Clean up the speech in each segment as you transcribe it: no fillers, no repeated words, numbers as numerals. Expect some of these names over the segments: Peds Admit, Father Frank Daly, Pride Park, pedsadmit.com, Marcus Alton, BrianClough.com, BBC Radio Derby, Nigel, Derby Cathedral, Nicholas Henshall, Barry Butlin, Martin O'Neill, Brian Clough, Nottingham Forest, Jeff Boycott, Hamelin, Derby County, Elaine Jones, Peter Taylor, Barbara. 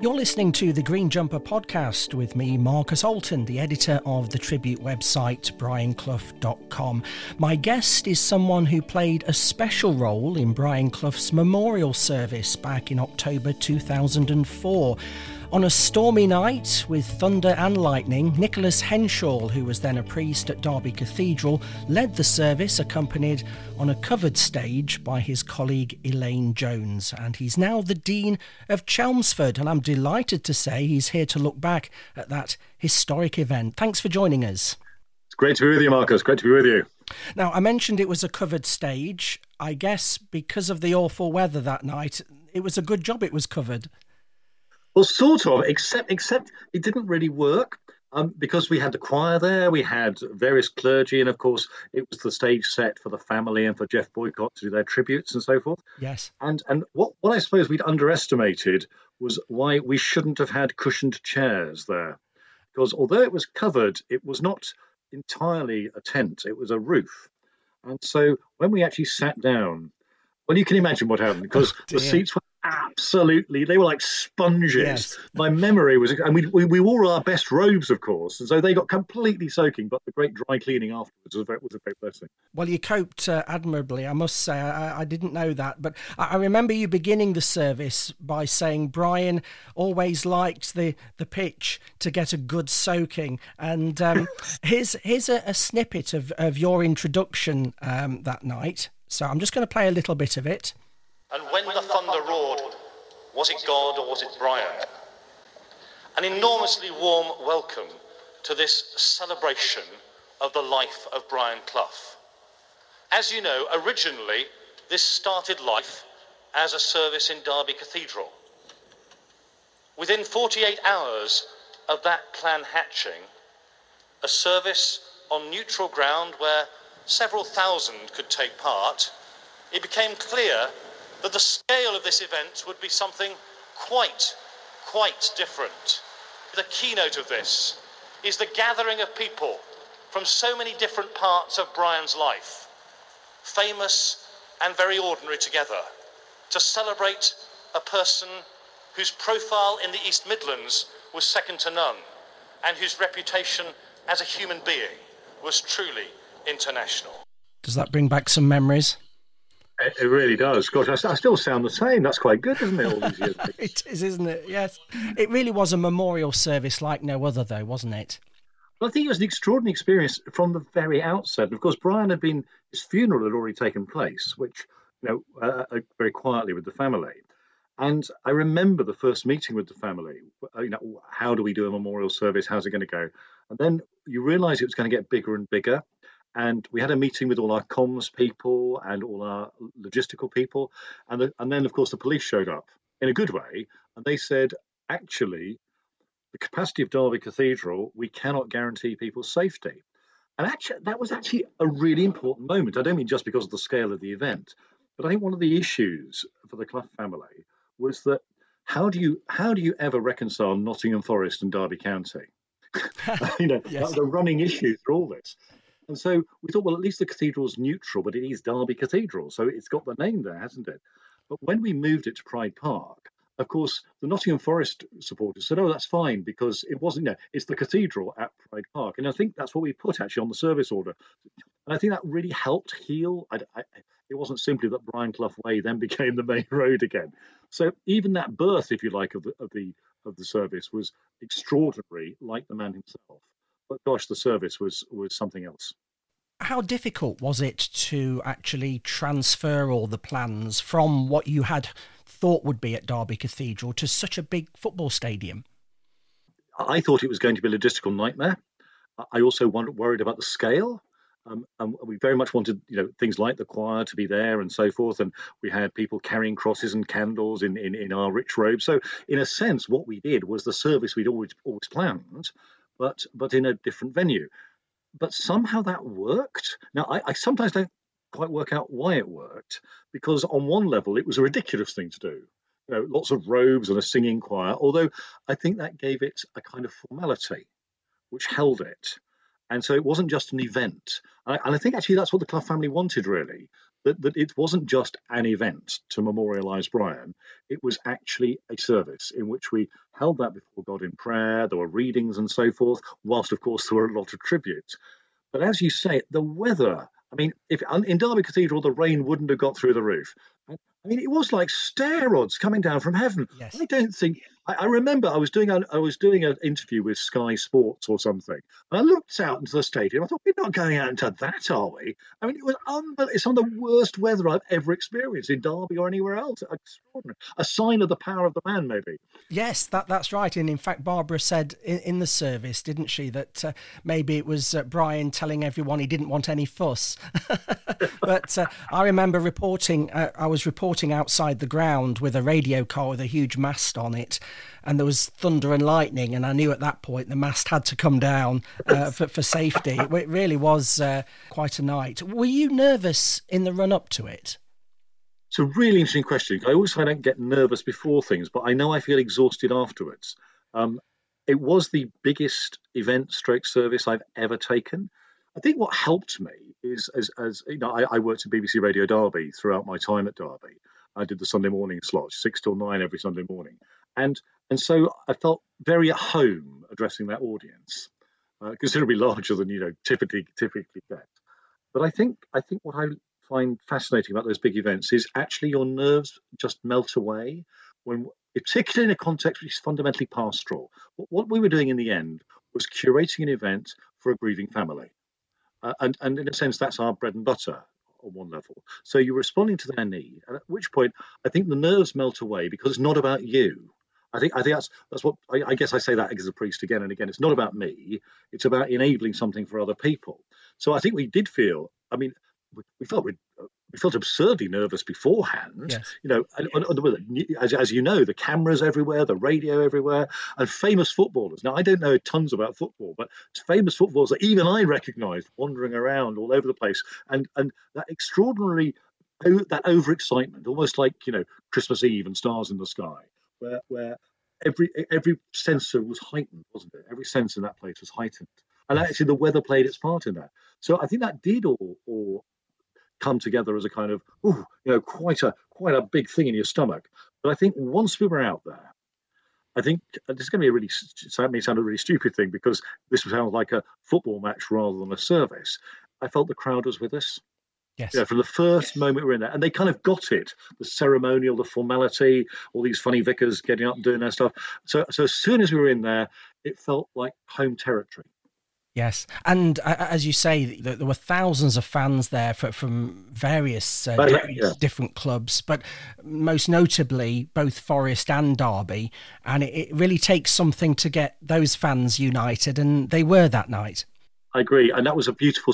You're listening to the Green Jumper podcast with me, Marcus Alton, the editor of the tribute website BrianClough.com. My guest is someone who played a special role in Brian Clough's memorial service back in October 2004. On a stormy night with thunder and lightning, Nicholas Henshall, who was then a priest at Derby Cathedral, led the service, accompanied on a covered stage by his colleague Elaine Jones. And he's now the Dean of Chelmsford, and I'm delighted to say he's here to look back at that historic event. Thanks for joining us. It's great to be with you, Marcus. Great to be with you. Now, I mentioned it was a covered stage. I guess because of the awful weather that night, it was a good job it was covered. Well, sort of, except it didn't really work because we had the choir there, we had various clergy, and of course it was the stage set for the family and for Jeff Boycott to do their tributes and so forth. Yes. And what I suppose we'd underestimated was why we shouldn't have had cushioned chairs there. Because although it was covered, it was not entirely a tent, it was a roof. And so when we actually sat down, well, you can imagine what happened because the seats were absolutely, they were like sponges. Yes. My memory was, and we wore our best robes, of course, and so they got completely soaking, but the great dry cleaning afterwards was a great blessing. Well, you coped admirably, I must say. I didn't know that, but I remember you beginning the service by saying Brian always liked the pitch to get a good soaking, and here's a snippet of your introduction that night, so I'm just going to play a little bit of it. And when the thunder roared, was it God or was it Brian? An enormously warm welcome to this celebration of the life of Brian Clough. As you know, originally this started life as a service in Derby Cathedral. Within 48 hours of that plan hatching, a service on neutral ground where several thousand could take part, it became clear that the scale of this event would be something quite different. The keynote of this is the gathering of people from so many different parts of Brian's life, famous and very ordinary together, to celebrate a person whose profile in the East Midlands was second to none and whose reputation as a human being was truly international. Does that bring back some memories? It really does. Gosh, I still sound the same. That's quite good, isn't it, all these years? It is, isn't it? Yes. It really was a memorial service like no other, though, wasn't it? Well, I think it was an extraordinary experience from the very outset. Of course, Brian had been, his funeral had already taken place, which, you know, very quietly with the family. And I remember the first meeting with the family, you know, how do we do a memorial service? How's it going to go? And then you realise it was going to get bigger and bigger. And we had a meeting with all our comms people and all our logistical people. And then, of course, the police showed up in a good way. And they said, actually, the capacity of Derby Cathedral, we cannot guarantee people's safety. And actually, that was actually a really important moment. I don't mean just because of the scale of the event, but I think one of the issues for the Clough family was that how do you ever reconcile Nottingham Forest and Derby County? You know, yes. That was a running issue through all this. And so we thought, well, at least the cathedral's neutral, but it is Derby Cathedral, so it's got the name there, hasn't it? But when we moved it to Pride Park, of course, the Nottingham Forest supporters said, oh, that's fine, because it wasn't, you know, it's the cathedral at Pride Park. And I think that's what we put, actually, on the service order. And I think that really helped heal. It wasn't simply that Brian Clough Way then became the main road again. So even that birth, if you like, of the service was extraordinary, like the man himself. But gosh, the service was something else. How difficult was it to actually transfer all the plans from what you had thought would be at Derby Cathedral to such a big football stadium? I thought it was going to be a logistical nightmare. I also worried about the scale. And we very much wanted, you know, things like the choir to be there and so forth. And we had people carrying crosses and candles in our rich robes. So in a sense, what we did was the service we'd always planned, but in a different venue. But somehow that worked. Now, I sometimes don't quite work out why it worked, because on one level, it was a ridiculous thing to do. You know, lots of robes and a singing choir, although I think that gave it a kind of formality, which held it. And so it wasn't just an event. And I think actually that's what the Clough family wanted, really. that it wasn't just an event to memorialize Brian. It was actually a service in which we held that before God in prayer. There were readings and so forth, whilst, of course, there were a lot of tributes. But as you say, the weather, I mean, if in Derby Cathedral, the rain wouldn't have got through the roof. I mean, it was like stair rods coming down from heaven. Yes. I don't think I remember I was doing an interview with Sky Sports or something. And I looked out into the stadium. I thought, we're not going out into that, are we? I mean, it was unbelievable. It's some of the worst weather I've ever experienced in Derby or anywhere else. Extraordinary. A sign of the power of the man, maybe. Yes, that's right. And in fact, Barbara said in the service, didn't she, that maybe it was Brian telling everyone he didn't want any fuss. But I remember reporting. I was reporting outside the ground with a radio car with a huge mast on it, and there was thunder and lightning, and I knew at that point the mast had to come down for safety. It really was quite a night. Were you nervous in the run-up to it? It's a really interesting question. I always say I don't get nervous before things, but I know I feel exhausted afterwards. It was the biggest event stroke service I've ever taken. I think what helped me is, as you know, I worked at BBC Radio Derby throughout my time at Derby. I did the Sunday morning slot, 6 till 9 every Sunday morning. And so I felt very at home addressing that audience, considerably larger than, you know, typically get. But I think what I find fascinating about those big events is actually your nerves just melt away, when, particularly in a context which is fundamentally pastoral. What we were doing in the end was curating an event for a grieving family. And in a sense, that's our bread and butter on one level. So you're responding to their need, and at which point I think the nerves melt away because it's not about you. I think that's what I guess I say that as a priest again and again. It's not about me. It's about enabling something for other people. So I think we did feel. I mean, we felt absurdly nervous beforehand. Yes. You know, and as you know, the cameras everywhere, the radio everywhere, and famous footballers. Now, I don't know tons about football, but famous footballers that even I recognised wandering around all over the place, and that extraordinary, that overexcitement, almost like, you know, Christmas Eve and Stars in the Sky, where every sensor was heightened, wasn't it? Every sense in that place was heightened, and actually the weather played its part in that. So I think that did all come together as a kind of, ooh, you know, quite a big thing in your stomach. But I think once we were out there, I think this is going to be sound a really stupid thing, because this sounds like a football match rather than a service. I felt the crowd was with us. Yes. Yeah, from the first moment we were in there, and they kind of got it, the ceremonial, the formality, all these funny vicars getting up and doing their stuff. So as soon as we were in there, it felt like home territory. Yes, and as you say, there were thousands of fans there from various different clubs, but most notably both Forest and Derby, and it really takes something to get those fans united, and they were that night. I agree, and that was a beautiful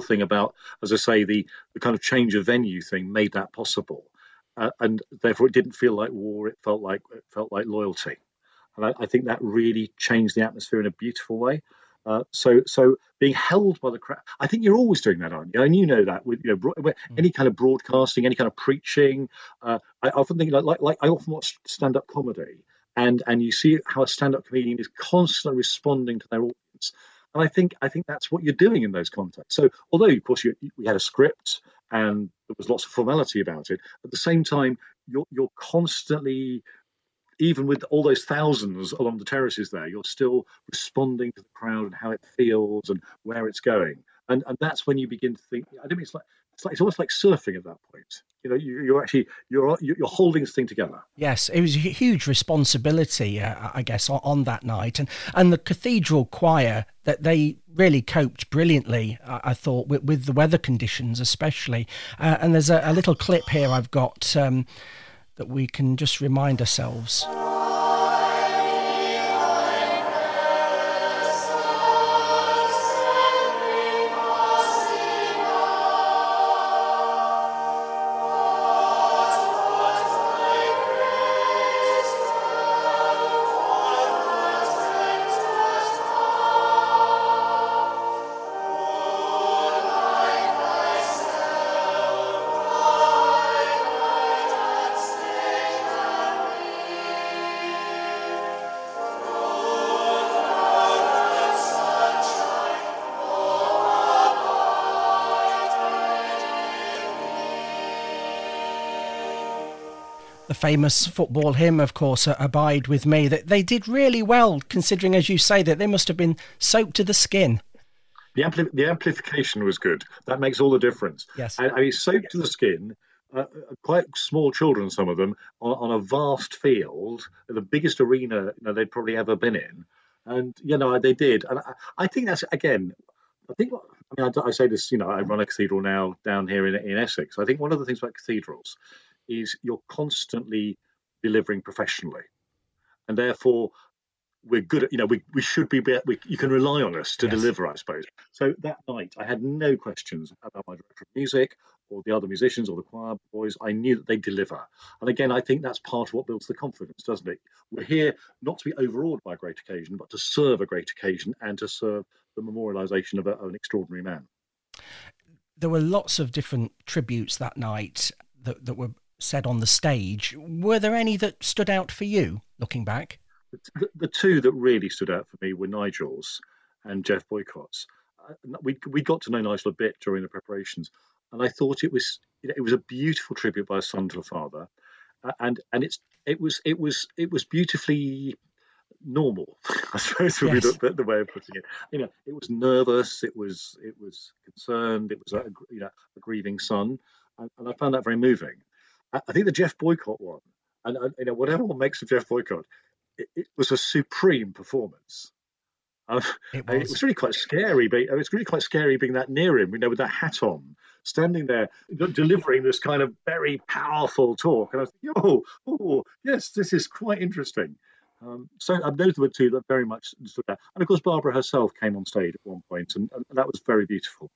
thing about, as I say, the kind of change of venue thing made that possible, and therefore it didn't feel like war, it felt like loyalty, and I think that really changed the atmosphere in a beautiful way. So being held by the crowd, I think you're always doing that, aren't you? And you know that with, you know, any kind of broadcasting, any kind of preaching. I often think like I often watch stand-up comedy, and you see how a stand-up comedian is constantly responding to their audience, and I think that's what you're doing in those contexts. So although of course we had a script and there was lots of formality about it, at the same time you're constantly, even with all those thousands along the terraces there, you're still responding to the crowd and how it feels and where it's going. And that's when you begin to think, I don't mean it's almost like surfing at that point. You know, you're holding this thing together. Yes, it was a huge responsibility, I guess, on that night. And the cathedral choir, that they really coped brilliantly, I thought, with the weather conditions especially. And there's a little clip here I've got that we can just remind ourselves. the famous football hymn, of course, Abide With Me, that they did really well, considering, as you say, that they must have been soaked to the skin. The amplification was good. That makes all the difference. Yes. I mean, soaked to the skin, quite small children, some of them, on a vast field, the biggest arena they'd probably ever been in. And, they did. And I think that's, again, I say this, I run a cathedral now down here in Essex. I think one of the things about cathedrals is you're constantly delivering professionally. And therefore, we're good at, we should be, you can rely on us to deliver, I suppose. So that night, I had no questions about my director of music or the other musicians or the choir boys. I knew that they deliver. And again, I think that's part of what builds the confidence, doesn't it? We're here not to be overawed by a great occasion, but to serve a great occasion and to serve the memorialisation of an extraordinary man. There were lots of different tributes that night that were said on the stage. Were there any that stood out for you, looking back? The two that really stood out for me were Nigel's and Jeff Boycott's. We got to know Nigel a bit during the preparations, and I thought it was a beautiful tribute by a son to a father, and it was beautifully normal, I suppose would be the way of putting it. It was nervous, it was concerned, it was a grieving son, and I found that very moving. I think the Jeff Boycott one, and whatever one makes of Jeff Boycott, it was a supreme performance. It was really quite scary. It's really quite scary being that near him, with that hat on, standing there, delivering this kind of very powerful talk. And I was like, oh, yes, this is quite interesting. So those were two that very much stood out. And of course, Barbara herself came on stage at one point, and that was very beautiful.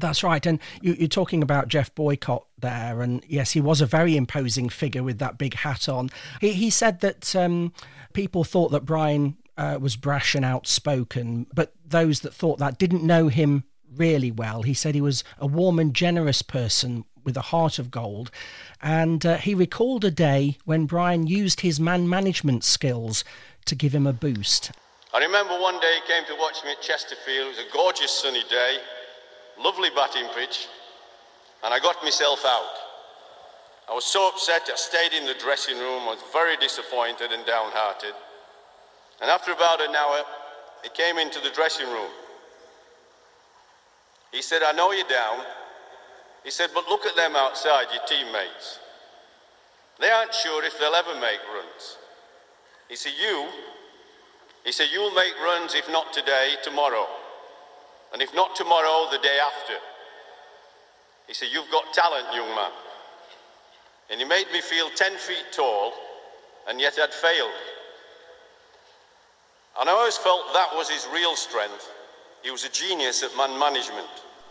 That's right. And you're talking about Jeff Boycott there. And yes, he was a very imposing figure with that big hat on. He said that people thought that Brian was brash and outspoken, but those that thought that didn't know him really well. He said he was a warm and generous person with a heart of gold. And he recalled a day when Brian used his man management skills to give him a boost. I remember one day he came to watch me at Chesterfield. It was a gorgeous sunny day. Lovely batting pitch, and I got myself out. I was so upset I stayed in the dressing room. I was very disappointed and downhearted. And after about an hour, he came into the dressing room. He said, I know you're down. He said, but look at them outside, your teammates. They aren't sure if they'll ever make runs. He said, you'll make runs if not today, tomorrow. And if not tomorrow, the day after. He said, you've got talent, young man. And he made me feel 10 feet tall, and yet I'd failed. And I always felt that was his real strength. He was a genius at man management.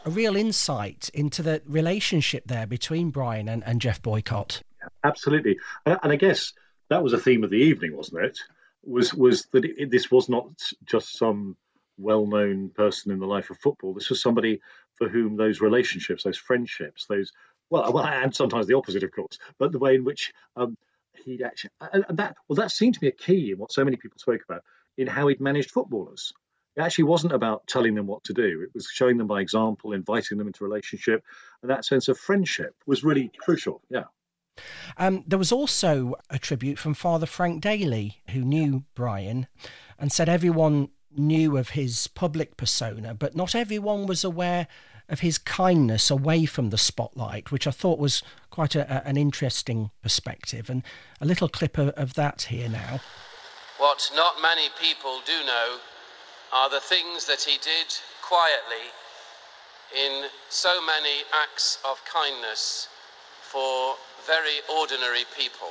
A real insight into the relationship there between Brian and Jeff Boycott. Absolutely. And I guess that was a theme of the evening, wasn't it? Was that this was not just some well-known person in the life of football. This was somebody for whom those relationships, those friendships, and sometimes the opposite, of course, but the way in which he'd actually, and that seemed to be a key in what so many people spoke about in how he'd managed footballers. It actually wasn't about telling them what to do. It was showing them by example, inviting them into relationship, and that sense of friendship was really crucial. Yeah. There was also a tribute from Father Frank Daly, who knew Brian, and said everyone knew of his public persona, but not everyone was aware of his kindness away from the spotlight, which I thought was quite an interesting perspective. And a little clip of that here now. What not many people do know are the things that he did quietly in so many acts of kindness for very ordinary people.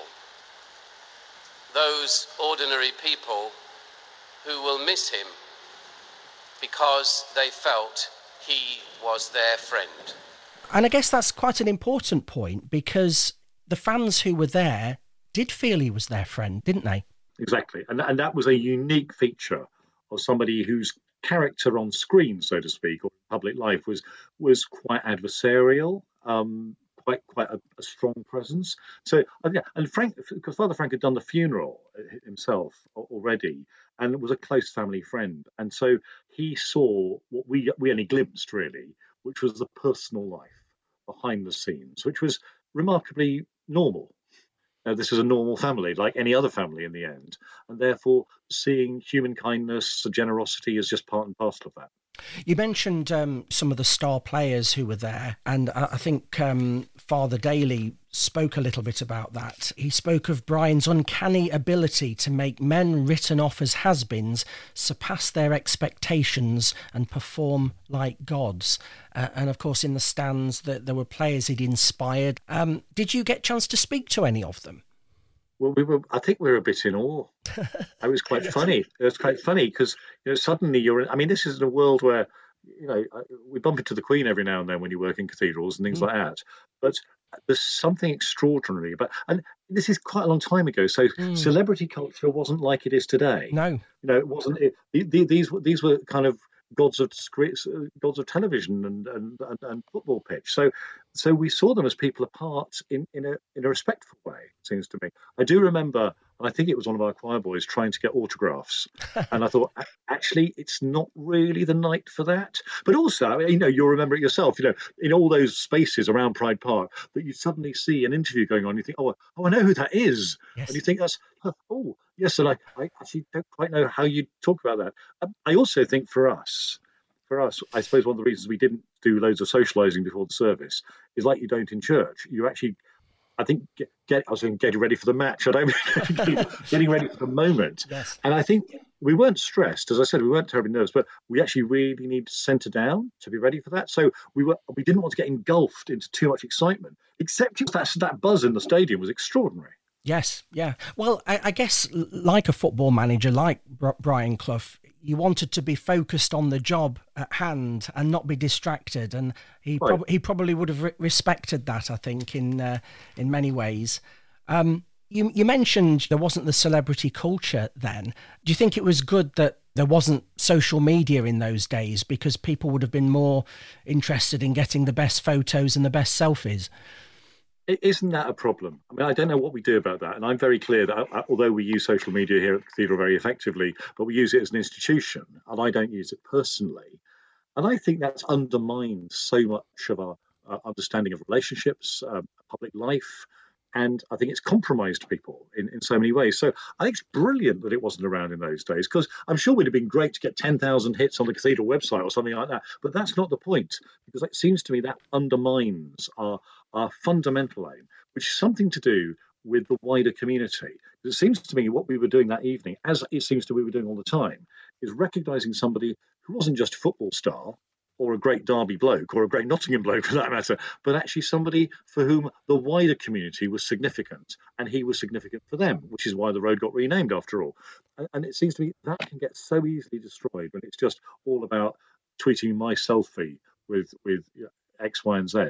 Those ordinary people who will miss him because they felt he was their friend. And I guess that's quite an important point, because the fans who were there did feel he was their friend, didn't they? Exactly. And that was a unique feature of somebody whose character on screen, so to speak, or public life was quite adversarial, quite a strong presence. So, and Frank, because Father Frank had done the funeral himself already, and was a close family friend, and so he saw what we only glimpsed really, which was the personal life behind the scenes, which was remarkably normal. this was a normal family, like any other family in the end. And therefore, seeing human kindness, generosity is just part and parcel of that. You mentioned some of the star players who were there, and I think Father Daly spoke a little bit about that. He spoke of Brian's uncanny ability to make men written off as has-beens surpass their expectations and perform like gods. And of course, in the stands, there were players he'd inspired. Did you get a chance to speak to any of them? Well, I think we were a bit in awe. It was quite funny. It was quite funny because, suddenly this is in a world where, we bump into the Queen every now and then when you work in cathedrals and things like that. But there's something extraordinary about, and this is quite a long time ago, so celebrity culture wasn't like it is today. No, it wasn't. These were kind of gods of television and football pitch. So we saw them as people apart in a respectful way, it seems to me. I do remember, and I think it was one of our choir boys trying to get autographs, and I thought, actually, it's not really the night for that. But also, you'll remember it yourself. In all those spaces around Pride Park, that you suddenly see an interview going on, and you think, oh, I know who that is, yes. And you think that's oh yes, and I actually don't quite know how you talk about that. I also think for us, I suppose one of the reasons we didn't do loads of socialising before the service is like you don't in church. You actually, I think, getting ready for the match. I don't mean getting ready for the moment. Yes. And I think we weren't stressed. As I said, we weren't terribly nervous, but we actually really need to centre down to be ready for that. So we didn't want to get engulfed into too much excitement, except that buzz in the stadium was extraordinary. Yes, yeah. Well, I guess like a football manager, like Brian Clough, you wanted to be focused on the job at hand and not be distracted. And he probably would have respected that, I think, in many ways. You mentioned there wasn't the celebrity culture then. Do you think it was good that there wasn't social media in those days, because people would have been more interested in getting the best photos and the best selfies? Isn't that a problem? I don't know what we do about that. And I'm very clear that although we use social media here at the Cathedral very effectively, but we use it as an institution, and I don't use it personally. And I think that's undermined so much of our understanding of relationships, public life, and I think it's compromised people in so many ways. So I think it's brilliant that it wasn't around in those days, because I'm sure it would have been great to get 10,000 hits on the Cathedral website or something like that. But that's not the point, because it seems to me that undermines our fundamental aim, which is something to do with the wider community. It seems to me what we were doing that evening, as it seems to me we were doing all the time, is recognising somebody who wasn't just a football star, or a great Derby bloke, or a great Nottingham bloke for that matter, but actually somebody for whom the wider community was significant, and he was significant for them, which is why the road got renamed after all. And it seems to me that can get so easily destroyed when it's just all about tweeting my selfie with X, Y, and Z.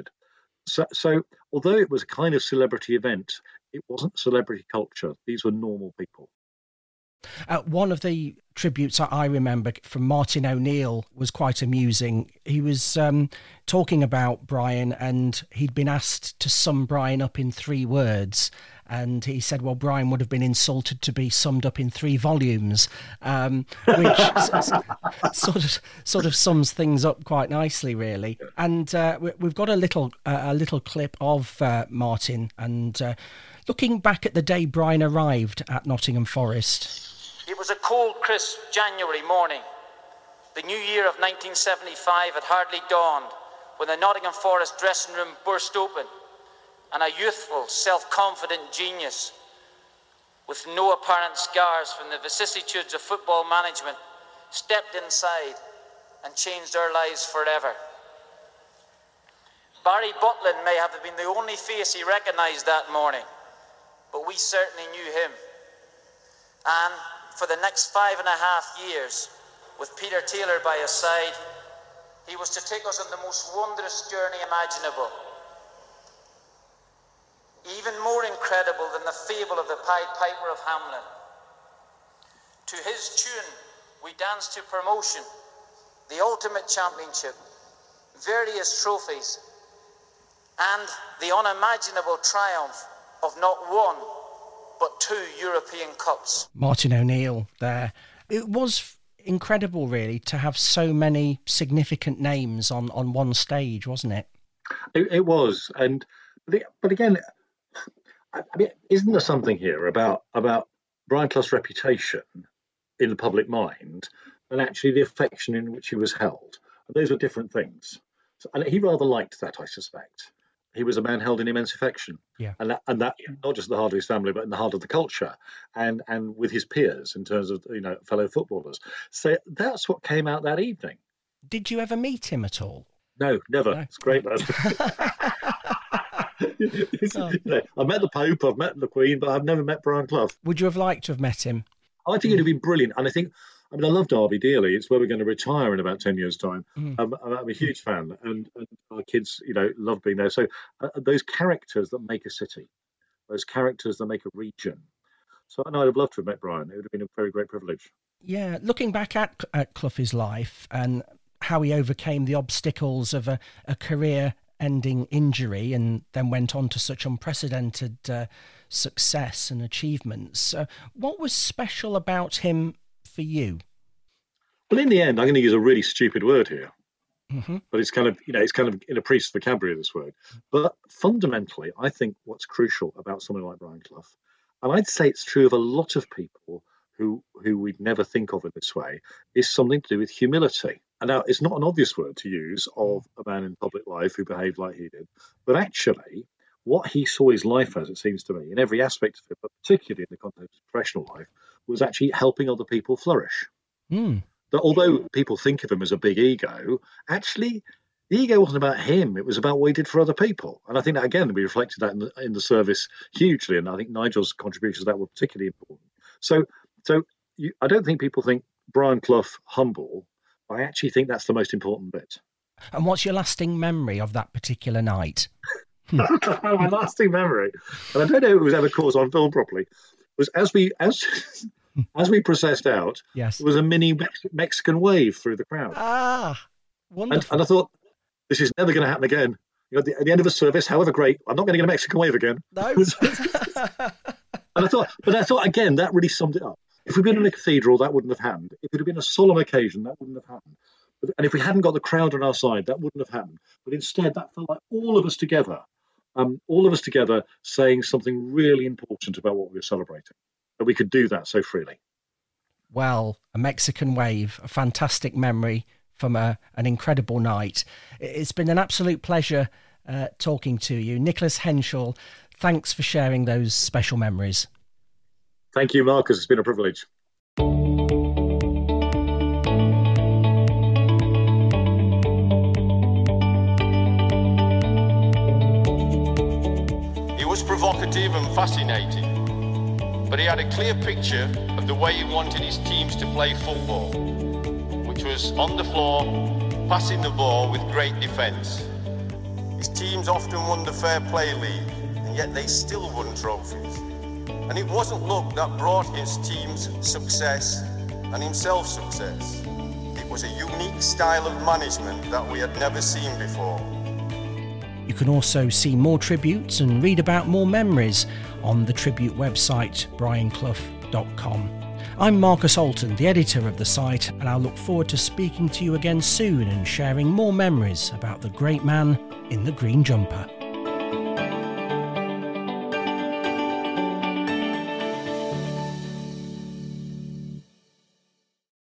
So although it was a kind of celebrity event, it wasn't celebrity culture. These were normal people. One of the tributes I remember from Martin O'Neill was quite amusing. He was talking about Brian, and he'd been asked to sum Brian up in 3 words. And he said, well, Brian would have been insulted to be summed up in 3 volumes, which sort of sums things up quite nicely, really. And we've got a little clip of Martin and looking back at the day Brian arrived at Nottingham Forest. It was a cold, crisp January morning. The new year of 1975 had hardly dawned when the Nottingham Forest dressing room burst open, and a youthful, self-confident genius with no apparent scars from the vicissitudes of football management stepped inside and changed our lives forever. Barry Butlin may have been the only face he recognised that morning, but we certainly knew him. And for the next 5.5 years, with Peter Taylor by his side, he was to take us on the most wondrous journey imaginable. Even more incredible than the fable of the Pied Piper of Hamelin. To his tune, we danced to promotion, the ultimate championship, various trophies, and the unimaginable triumph of not 1, but 2 European Cups. Martin O'Neill there. It was incredible, really, to have so many significant names on one stage, wasn't it? It was, and but again, I mean, isn't there something here about Brian Clough's reputation in the public mind and actually the affection in which he was held? And those were different things. So, and he rather liked that, I suspect. He was a man held in immense affection, yeah. and that not just in the heart of his family, but in the heart of the culture, and with his peers in terms of fellow footballers. So that's what came out that evening. Did you ever meet him at all? No, never. No. It's great. I met the Pope, I've met the Queen, but I've never met Brian Clough. Would you have liked to have met him? I think it would have been brilliant. And I love Derby dearly. It's where we're going to retire in about 10 years' time. Mm. I'm a huge fan, and our kids, love being there. So those characters that make a city, those characters that make a region. So I'd have loved to have met Brian. It would have been a very great privilege. Yeah, looking back at Clough's life and how he overcame the obstacles of a career-ending injury and then went on to such unprecedented success and achievements, what was special about him for you? Well, in the end, I'm going to use a really stupid word here, mm-hmm. but it's kind of in a priest's vocabulary, this word. But fundamentally, I think what's crucial about someone like Brian Clough, and I'd say it's true of a lot of people who we'd never think of in this way, is something to do with humility. And now, it's not an obvious word to use of a man in public life who behaved like he did, but actually, what he saw his life as, it seems to me, in every aspect of it, but particularly in the context of professional life, was actually helping other people flourish. Mm. That although people think of him as a big ego, actually the ego wasn't about him. It was about what he did for other people. And I think that, again, we reflected that in the service hugely. And I think Nigel's contributions to that were particularly important. So I don't think people think Brian Clough humble. I actually think that's the most important bit. And what's your lasting memory of that particular night? My lasting memory, and I don't know if it was ever caught on film properly, was as we processed out, yes. There was a mini Mexican wave through the crowd. Ah, wonderful! And I thought, this is never going to happen again. At the end of a service, however great, I'm not going to get a Mexican wave again. No. and I thought again, that really summed it up. If we'd been in a cathedral, that wouldn't have happened. If it had been a solemn occasion, that wouldn't have happened. And if we hadn't got the crowd on our side, that wouldn't have happened. But instead, that felt like all of us together saying something really important about what we were celebrating, that we could do that so freely. Well, a Mexican wave, a fantastic memory from an incredible night. It's been an absolute pleasure talking to you. Nicholas Henshall, thanks for sharing those special memories. Thank you, Marcus. It's been a privilege. He was provocative and fascinating, but he had a clear picture of the way he wanted his teams to play football, which was on the floor, passing the ball with great defence. His teams often won the Fair Play League, and yet they still won trophies. And it wasn't luck that brought his team's success and himself success. It was a unique style of management that we had never seen before. You can also see more tributes and read about more memories on the tribute website, BrianClough.com. I'm Marcus Alton, the editor of the site, and I'll look forward to speaking to you again soon and sharing more memories about the great man in the green jumper.